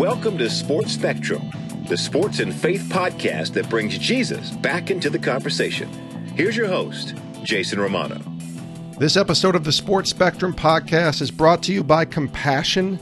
Welcome to Sports Spectrum, the sports and faith podcast that brings Jesus back into the conversation. Here's your host, Jason Romano. This episode of the Sports Spectrum podcast is brought to you by Compassion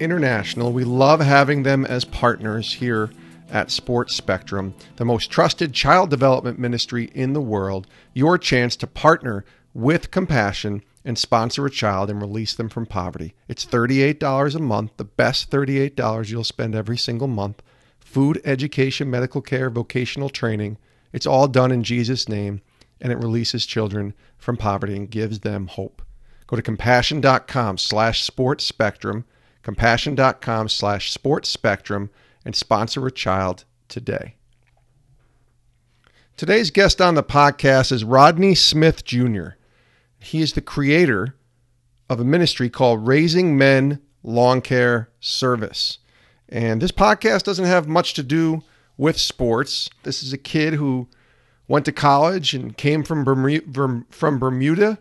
International. We love having them as partners here at Sports Spectrum, the most trusted child development ministry in the world. Your chance to partner with Compassion and sponsor a child and release them from poverty. It's $38 a month, the best $38 you'll spend every single month. Food, education, medical care, vocational training. It's all done in Jesus' name, and it releases children from poverty and gives them hope. Go to compassion.com/sports spectrum, compassion.com/sports spectrum, and sponsor a child today. Today's guest on the podcast is Rodney Smith Jr. He is the creator of a ministry called Raising Men Lawn Care Service. And this podcast doesn't have much to do with sports. This is a kid who went to college and came from Bermuda,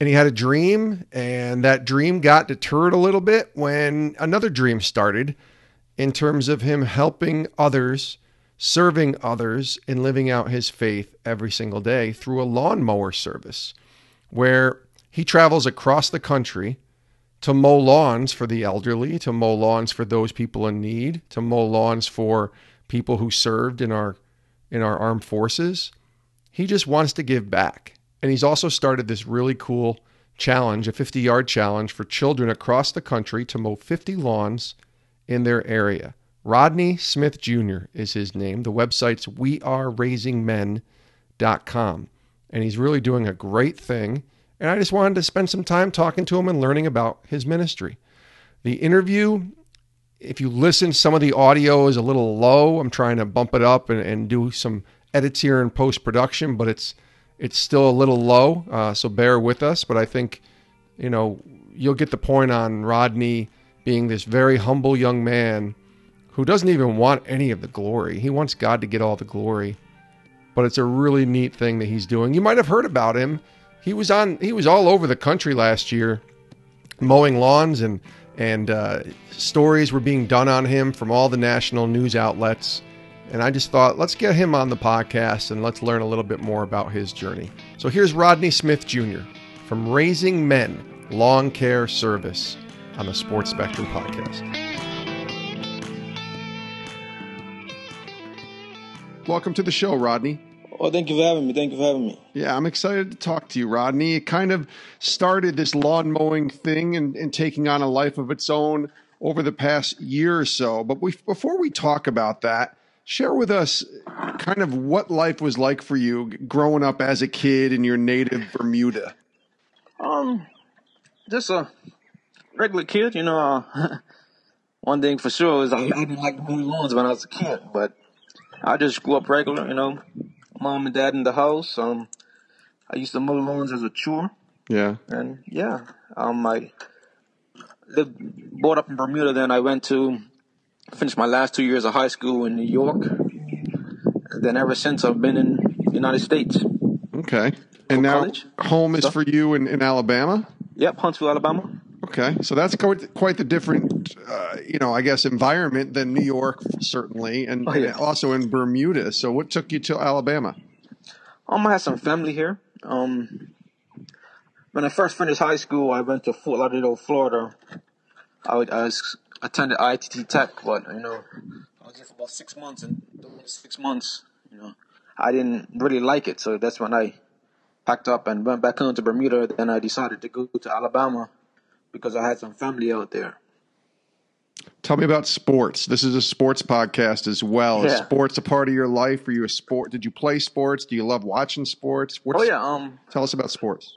and he had a dream, and that dream got deterred a little bit when another dream started in terms of him helping others, serving others, and living out his faith every single day through a lawnmower service, where he travels across the country to mow lawns for the elderly, to mow lawns for those people in need, to mow lawns for people who served in our armed forces. He just wants to give back. And he's also started this really cool challenge, a 50-yard challenge for children across the country to mow 50 lawns in their area. Rodney Smith Jr. is his name. The website's WeAreRaisingMen.com. And he's really doing a great thing. And I just wanted to spend some time talking to him and learning about his ministry. The interview, if you listen, some of the audio is a little low. I'm trying to bump it up and do some edits here in post-production, but it's still a little low, so bear with us. But I think, you know, you'll get the point on Rodney being this very humble young man who doesn't even want any of the glory. He wants God to get all the glory. But it's a really neat thing that he's doing. You might have heard about him. He was all over the country last year, mowing lawns, and stories were being done on him from all the national news outlets. And I just thought, let's get him on the podcast and let's learn a little bit more about his journey. So here's Rodney Smith Jr. from Raising Men Lawn Care Service on the Sports Spectrum podcast. Welcome to the show, Rodney. Oh, thank you for having me. Yeah, I'm excited to talk to you, Rodney. It kind of started this lawn mowing thing and taking on a life of its own over the past year or so. But before we talk about that, share with us kind of what life was like for you growing up as a kid in your native Bermuda. Just a regular kid, you know. One thing for sure is I didn't like mowing lawns when I was a kid, but I just grew up regular, you know, mom and dad in the house. I used to mow lawns as a chore. Yeah. And yeah, I lived, brought up in Bermuda. Then I went to finish my last 2 years of high school in New York. And then ever since I've been in the United States. Okay. And now college. Home is so, for you in Alabama? Yep, Huntsville, Alabama. Okay, so that's quite the different, you know, I guess, environment than New York, certainly, and, and also in Bermuda. So what took you to Alabama? I had some family here. When I first finished high school, I went to Fort Lauderdale, Florida. I attended ITT Tech, but, you know, I was there for about 6 months, and those 6 months, you know, I didn't really like it. So that's when I packed up and went back home to Bermuda. Then I decided to go to Alabama, because I had some family out there. Tell me about sports. This is a sports podcast as well. Yeah. Is sports a part of your life? Are you a sport? Did you play sports? Do you love watching sports? Tell us about sports.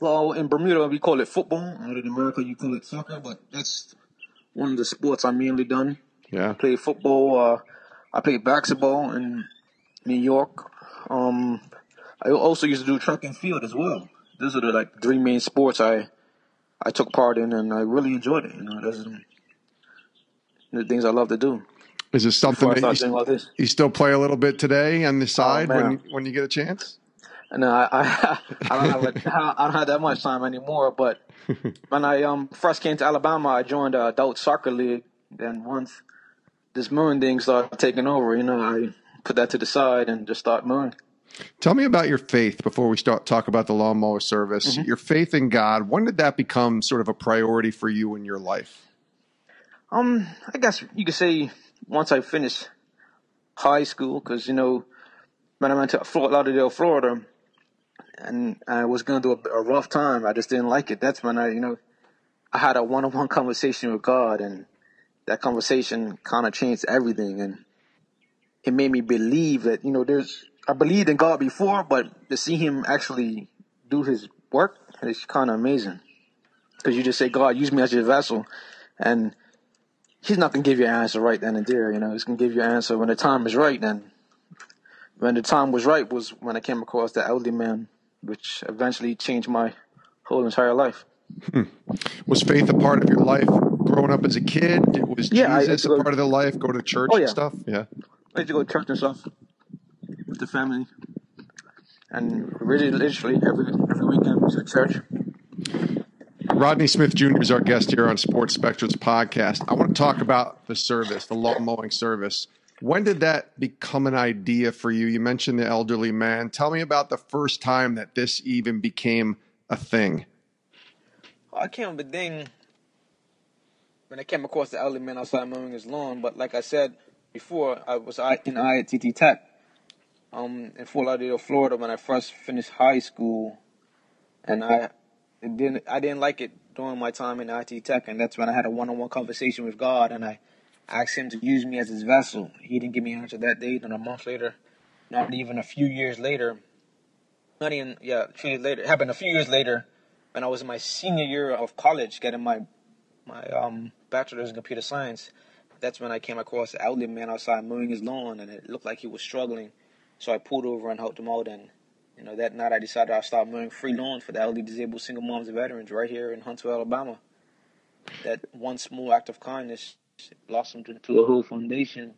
Well, in Bermuda, we call it football. In America, you call it soccer, but that's one of the sports I mainly done. Yeah. I play football. I played basketball in New York. I also used to do track and field as well. Those are the three main sports I took part in, and I really enjoyed it. You know, those are the things I love to do. Is this something that you still play a little bit today on the side when you get a chance? No, I don't have that much time anymore. But when I first came to Alabama, I joined the adult soccer league Then once this mowing thing started taking over, I put that to the side and just start mowing. Tell me about your faith before we start talk about the lawnmower service. Mm-hmm. Your faith in God, when did that become sort of a priority for you in your life? I guess you could say once I finished high school, because, when I went to Fort Lauderdale, Florida, and I was going to do a rough time, I just didn't like it. That's when I had a one-on-one conversation with God, and that conversation kind of changed everything. And it made me believe that, I believed in God before, but to see him actually do his work is kind of amazing. Because you just say, God, use me as your vessel. And he's not going to give you an answer right then and there. He's going to give you an answer when the time is right. And when the time was right was when I came across the elderly man, which eventually changed my whole entire life. Was faith a part of your life growing up as a kid? Was Jesus a part of their life? Go to church and stuff? Yeah. I used to go to church and stuff with the family. And really, literally, every weekend was at church. Rodney Smith Jr. is our guest here on Sports Spectrum's podcast. I want to talk about the service, the lawn mowing service. When did that become an idea for you? You mentioned the elderly man. Tell me about the first time that this even became a thing. I came up with the thing when I came across the elderly man outside mowing his lawn. But like I said before, I was in ITT Tech in Fort Lauderdale, Florida, when I first finished high school, and I didn't like it during my time in ITT Tech, and that's when I had a one-on-one conversation with God, and I asked him to use me as his vessel. He didn't give me an answer that day, and a month later, not even a few years later, not even, yeah, 2 years later, it happened a few years later, when I was in my senior year of college getting my bachelor's in computer science. That's when I came across an elderly man outside mowing his lawn, and it looked like he was struggling. So I pulled over and helped him out, and that night I decided I'd start mowing free lawns for the elderly, disabled, single moms, and veterans right here in Huntsville, Alabama. That one small act of kindness blossomed into a whole foundation.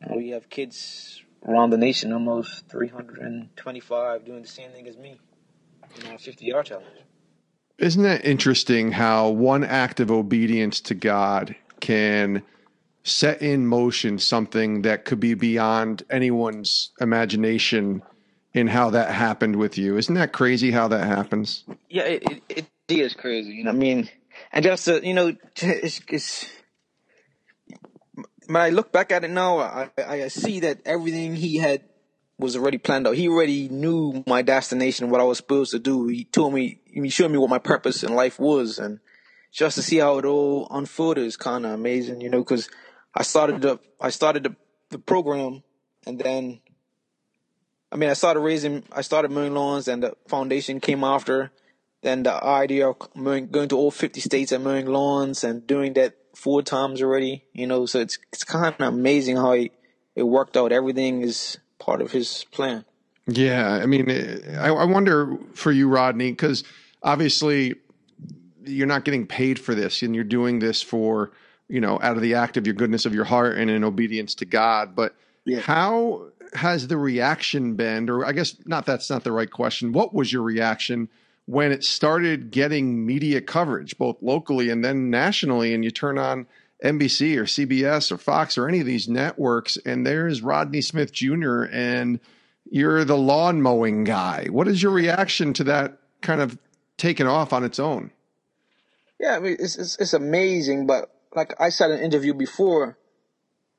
Now we have kids around the nation, almost 325, doing the same thing as me in our 50-yard challenge. Isn't that interesting how one act of obedience to God can set in motion something that could be beyond anyone's imagination in how that happened with you? Isn't that crazy how that happens? Yeah, it is crazy. And just, it's when I look back at it now, I see that everything he had was already planned out. He already knew my destination, what I was supposed to do. He showed me what my purpose in life was. And just to see how it all unfolded is kind of amazing, because I started the program, and then, I started mowing lawns, and the foundation came after. Then the idea of going to all 50 states and mowing lawns and doing that 4 times already, so it's kind of amazing how it worked out. Everything is part of his plan. Yeah. I wonder for you, Rodney, because obviously you're not getting paid for this, and you're doing this for, out of the act of your goodness of your heart and in obedience to God. But how has the reaction been, or I guess not, that's not the right question. What was your reaction when it started getting media coverage, both locally and then nationally, and you turn on NBC or CBS or Fox or any of these networks, and there's Rodney Smith Jr. and you're the lawn mowing guy? What is your reaction to that kind of taking off on its own? Yeah, it's amazing, but like I said in an interview before,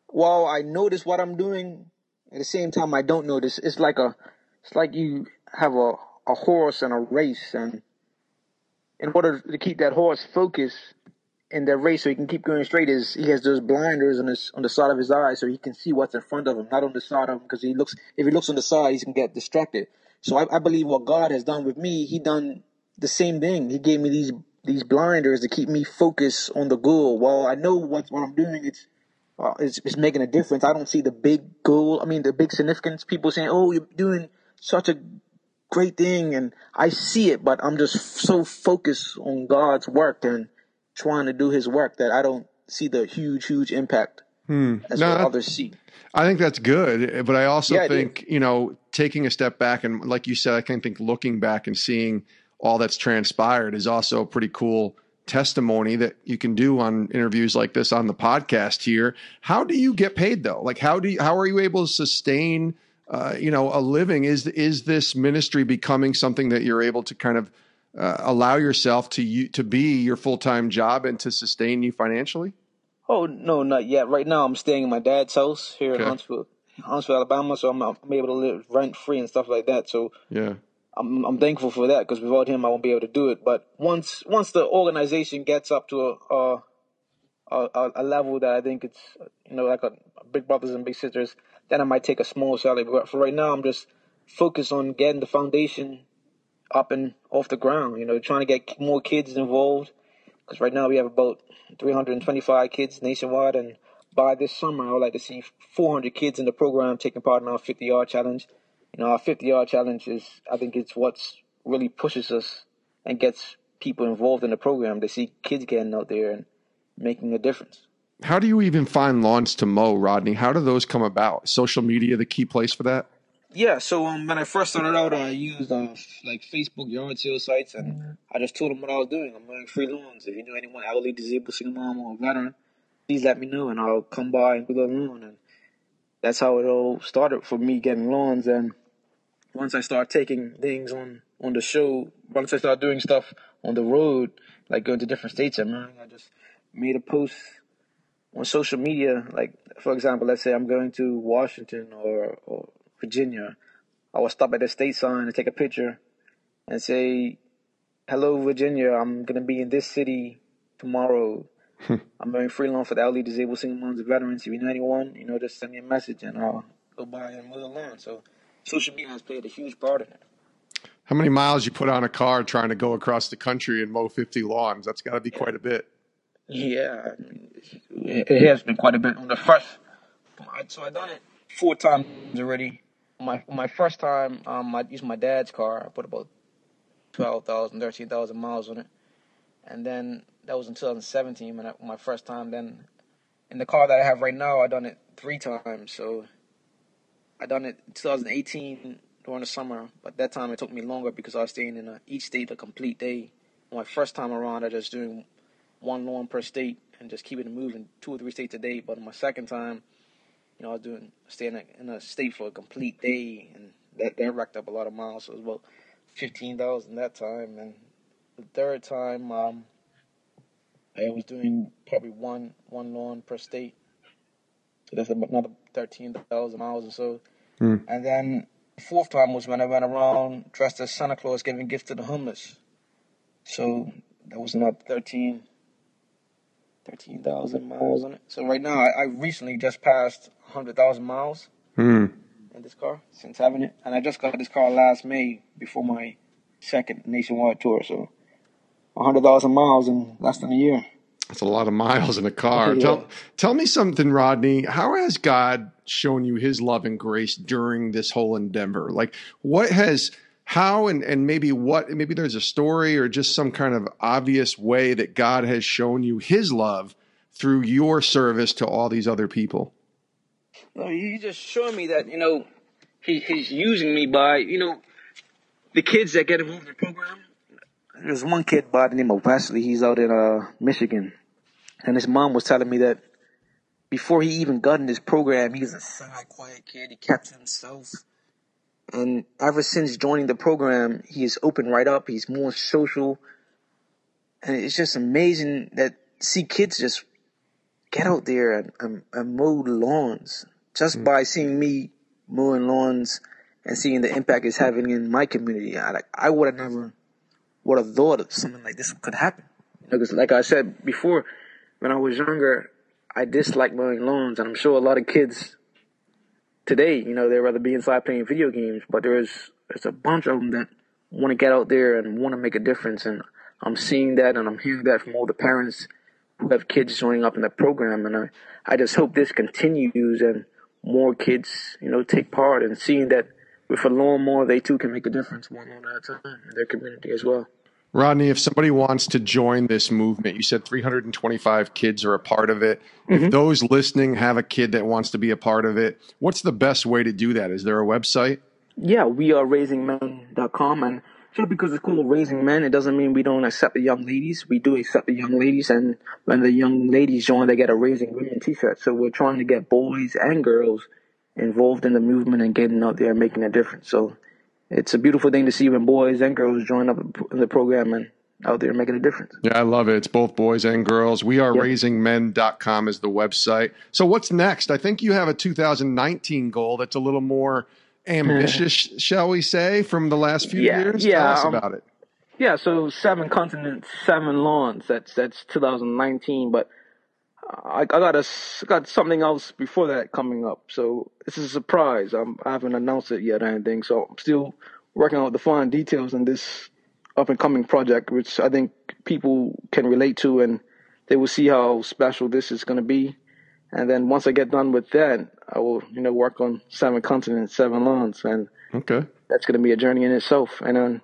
while I notice what I'm doing, at the same time I don't notice. It's like you have a horse in a race, and in order to keep that horse focused in that race so he can keep going straight, is he has those blinders on the side of his eyes so he can see what's in front of him, not on the side of him, because if he looks on the side, he can get distracted. So I believe what God has done with me, he done the same thing. He gave me these blinders to keep me focused on the goal. While I know what I'm doing, it's making a difference. I don't see the big goal. The big significance. People saying, "Oh, you're doing such a great thing," and I see it, but I'm just so focused on God's work and trying to do his work that I don't see the huge impact as what others see. I think that's good, but I also think, taking a step back, and like you said, I think looking back and seeing all that's transpired is also a pretty cool testimony that you can do on interviews like this on the podcast here. How do you get paid though? Like, how are you able to sustain, a living? Is this ministry becoming something that you're able to kind of allow yourself to be your full-time job and to sustain you financially? Oh, no, not yet. Right now I'm staying in my dad's house here in Huntsville, Alabama. So I'm able to live rent free and stuff like that. So yeah, I'm thankful for that, because without him, I won't be able to do it. But once the organization gets up to a level that I think it's, like a big brothers and big sisters, then I might take a small salary. But for right now, I'm just focused on getting the foundation up and off the ground, trying to get more kids involved. Because right now we have about 325 kids nationwide. And by this summer, I would like to see 400 kids in the program taking part in our 50-yard challenge. Our 50-yard challenge is, I think it's what's really pushes us and gets people involved in the program. They see kids getting out there and making a difference. How do you even find lawns to mow, Rodney? How do those come about? Is social media the key place for that? Yeah, so when I first started out, I used Facebook yard sale sites, and I just told them what I was doing. I'm wearing free lawns. If you know anyone elderly, disabled, single mom, or a veteran, please let me know, and I'll come by and do the lawn. And that's how it all started for me, getting lawns. And once I start taking things on the show, once I start doing stuff on the road, like going to different states, I just made a post on social media. Like, for example, let's say I'm going to Washington or Virginia. I will stop at the state sign and take a picture and say, hello, Virginia, I'm going to be in this city tomorrow. I'm doing free loan for the elderly, disabled, single moms, and veterans. If you know anyone, just send me a message and I'll go by and mow the lawn. So social media has played a huge part in it. How many miles you put on a car trying to go across the country and mow 50 lawns? That's got to be quite a bit. Yeah, it has been quite a bit. So I done it 4 times already. My first time, I used my dad's car. I put about 12,000, 13,000 miles on it. And then that was in 2017, when my first time. Then in the car that I have right now, I done it 3 times. So I done it in 2018 during the summer, but that time it took me longer because I was staying in each state a complete day. My first time around, I just doing 1 lawn per state and just keeping it moving, 2 or 3 states a day. But my second time, I was staying in a state for a complete day, and that racked up a lot of miles. So it was about 15,000 that time. And the third time, I was doing probably one lawn per state. So that's another 13,000 miles or so. And then the 4th time was when I went around dressed as Santa Claus giving gifts to the homeless. So that was another 13,000 miles on it. So right now, I recently just passed 100,000 miles in this car since having it. And I just got this car last May before my 2nd nationwide tour. So 100,000 miles in less than a year. That's a lot of miles in a car. Yeah. Tell me something, Rodney. How has God shown you his love and grace during this whole endeavor? Like, maybe there's a story or just some kind of obvious way that God has shown you his love through your service to all these other people? No, he just showed me that, he's using me by, the kids that get involved in the program. There's one kid by the name of Wesley. He's out in Michigan. And his mom was telling me that before he even got in this program, he was a shy, quiet kid. He kept to himself. And ever since joining the program, he is open right up. He's more social. And it's just amazing that see kids just get out there and mow lawns. Just by seeing me mowing lawns and seeing the impact it's having in my community, I would have never would have thought of something like this could happen. Because like I said before, when I was younger, I disliked mowing lawns, and I'm sure a lot of kids today, they'd rather be inside playing video games, but there's a bunch of them that want to get out there and want to make a difference, and I'm seeing that and I'm hearing that from all the parents who have kids joining up in the program, and I just hope this continues and more kids, take part, and seeing that with a lawnmower, they too can make a difference one lawn at a time in their community as well. Rodney, if somebody wants to join this movement, you said 325 kids are a part of it. Mm-hmm. If those listening have a kid that wants to be a part of it, what's the best way to do that? Is there a website? Yeah, WeAreRaisingMen.com. And Just because it's called Raising Men, it doesn't mean we don't accept the young ladies. We do accept the young ladies, and when the young ladies join, they get a Raising Women t-shirt. So we're trying to get boys and girls involved in the movement and getting out there and making a difference. So it's a beautiful thing to see when boys and girls join up in the program and out there making a difference. Yeah, I love it. It's both boys and girls. WeAreRaisingMen.com is the website. So what's next? I think you have a 2019 goal that's a little more ambitious, shall we say, from the last few years? Yeah. Tell us about it. Yeah, so 7 continents, 7 lawns. That's 2019, but I got something else before that coming up. So it's a surprise. I haven't announced it yet or anything, so I'm still working out the fine details in this up-and-coming project, which I think people can relate to, and they will see how special this is going to be. And then once I get done with that, I will, work on 7 continents, 7 lawns, and that's going to be a journey in itself. And then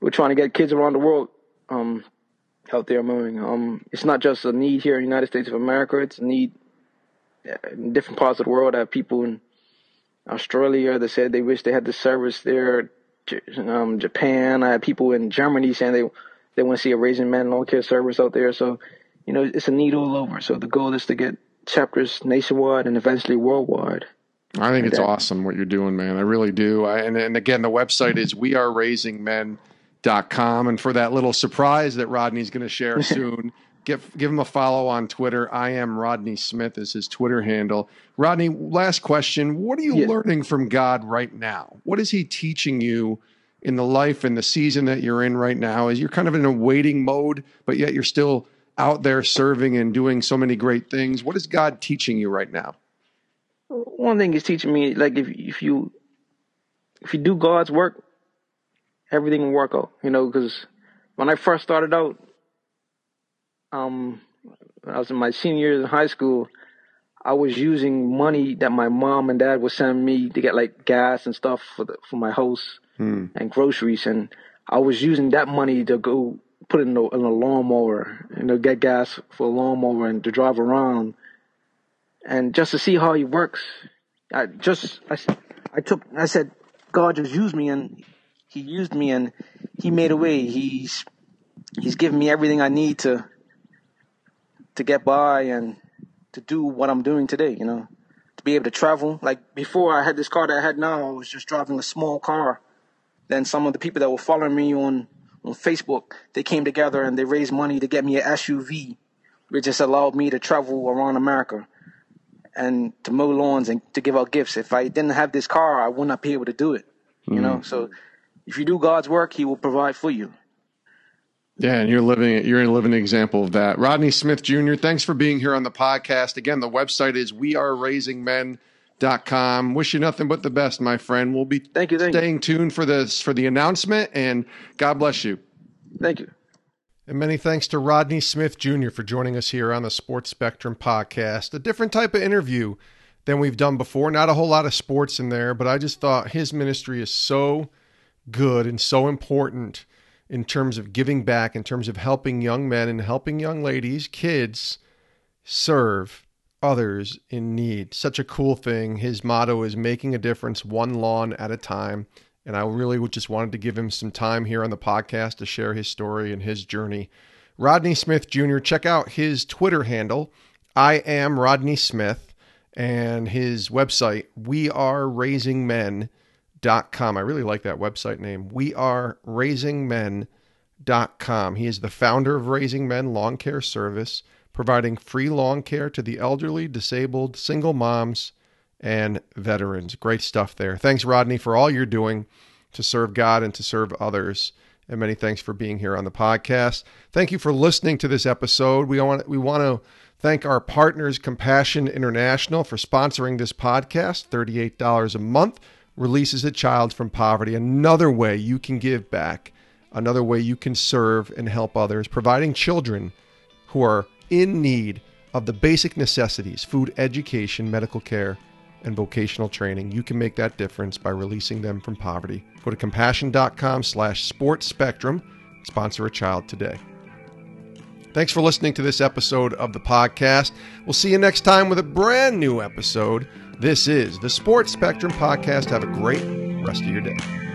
we're trying to get kids around the world out there moving. It's not just a need here in the United States of America; it's a need in different parts of the world. I have people in Australia that said they wish they had the service there. Japan. I have people in Germany saying they want to see a Raising Men Lawn Care Service out there. So, it's a need all over. So the goal is to get chapters nationwide and eventually worldwide. I think it's awesome what you're doing, man. I really do. And again, the website is weareRaisingMen.com. And for that little surprise that Rodney's going to share soon, give him a follow on Twitter. I am Rodney Smith is his Twitter handle. Rodney, last question. What are you learning from God right now? What is he teaching you in the life and the season that you're in right now? Is you're kind of in a waiting mode, but yet you're still out there serving and doing so many great things. What is God teaching you right now? One thing he's teaching me, like if you do God's work, everything will work out, because when I first started out, when I was in my senior year in high school, I was using money that my mom and dad would send me to get like gas and stuff for my house and groceries. And I was using that money to go put it in a lawnmower, get gas for a lawnmower and to drive around. And just to see how he works, I said, God just used me, and he used me and he made a way. He's given me everything I need to get by and to do what I'm doing today, to be able to travel. Like before I had this car that I had now, I was just driving a small car. Then some of the people that were following me on Facebook, they came together and they raised money to get me an SUV, which just allowed me to travel around America and to mow lawns and to give out gifts. If I didn't have this car, I would not be able to do it, So if you do God's work, he will provide for you. Yeah, and you're a living example of that. Rodney Smith Jr., thanks for being here on the podcast. Again, the website is weareRaisingMen.com. Wish you nothing but the best, my friend. We'll be staying tuned for the announcement, and God bless you. Thank you. And many thanks to Rodney Smith Jr. for joining us here on the Sports Spectrum podcast. A different type of interview than we've done before. Not a whole lot of sports in there, but I just thought his ministry is so good and so important in terms of giving back, in terms of helping young men and helping young ladies, kids, serve others in need. Such a cool thing. His motto is making a difference one lawn at a time. And I really just wanted to give him some time here on the podcast to share his story and his journey. Rodney Smith Jr., check out his Twitter handle, I am Rodney Smith, and his website, WeAreRaisingMen.com. I really like that website name. WeAreRaisingMen.com. He is the founder of Raising Men Lawn Care Service, providing free lawn care to the elderly, disabled, single moms, and veterans. Great stuff there. Thanks, Rodney, for all you're doing to serve God and to serve others. And many thanks for being here on the podcast. Thank you for listening to this episode. We want to thank our partners, Compassion International, for sponsoring this podcast. $38 a month. Releases a child from poverty. Another way you can give back, another way you can serve and help others, providing children who are in need of the basic necessities, food, education, medical care, and vocational training. You can make that difference by releasing them from poverty. Go to compassion.com/sportspectrum, sponsor a child today. Thanks for listening to this episode of the podcast. We'll see you next time with a brand new episode. This is the Sports Spectrum Podcast. Have a great rest of your day.